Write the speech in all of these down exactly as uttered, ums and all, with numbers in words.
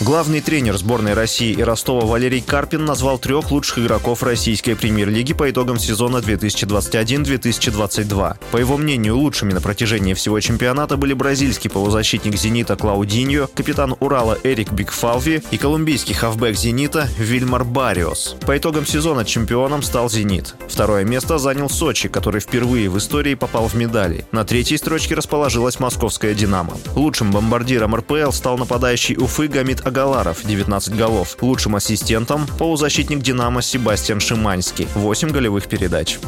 Главный тренер сборной России и Ростова Валерий Карпин назвал трех лучших игроков российской премьер-лиги по итогам сезона две тысячи двадцать первого — две тысячи двадцать второго. По его мнению, лучшими на протяжении всего чемпионата были бразильский полузащитник «Зенита» Клаудиньо, капитан «Урала» Эрик Бикфалви и колумбийский хавбэк «Зенита» Вильмар Барриос. По итогам сезона чемпионом стал «Зенит». Второе место занял Сочи, который впервые в истории попал в медали. На третьей строчке расположилась московская «Динамо». Лучшим бомбардиром эр пэ эл стал нападающий Уфы Гамид Агар Аларов, девятнадцать голов. Лучшим ассистентом – полузащитник «Динамо» Себастьян Шиманский, восемь голевых передач.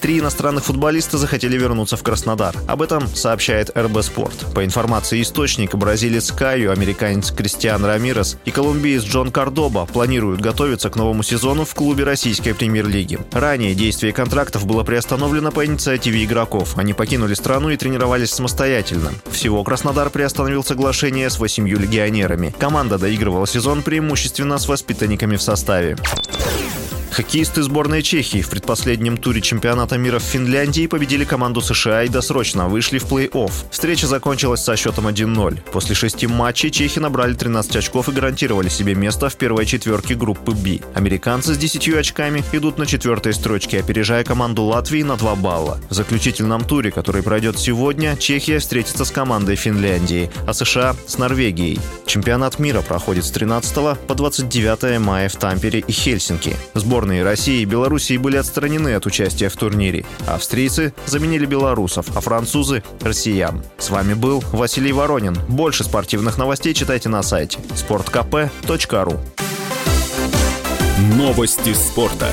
Три иностранных футболиста захотели вернуться в Краснодар. Об этом сообщает эр бэ Спорт. По информации источника, бразилец Каю, американец Кристиан Рамирес и колумбиец Джон Кордоба планируют готовиться к новому сезону в клубе российской премьер-лиги. Ранее действие контрактов было приостановлено по инициативе игроков. Они покинули страну и тренировались самостоятельно. Всего Краснодар приостановил соглашение с восемью легионерами. Команда доигрывала сезон преимущественно с воспитанниками в составе. Хоккеисты сборной Чехии в предпоследнем туре чемпионата мира в Финляндии победили команду эс ша а и досрочно вышли в плей-офф. Встреча закончилась со счетом один ноль. После шести матчей чехи набрали тринадцать очков и гарантировали себе место в первой четверке группы «Б». Американцы с десятью очками идут на четвертой строчке, опережая команду Латвии на два балла. В заключительном туре, который пройдет сегодня, Чехия встретится с командой Финляндии, а эс ша а с Норвегией. Чемпионат мира проходит с тринадцатого по двадцать девятое мая в Тампере и Хельсинки. Сборная России и Белоруссии были отстранены от участия в турнире. Австрийцы заменили белорусов, а французы – россиян. С вами был Василий Воронин. Больше спортивных новостей читайте на сайте спорт кэ пэ точка ру. Новости спорта.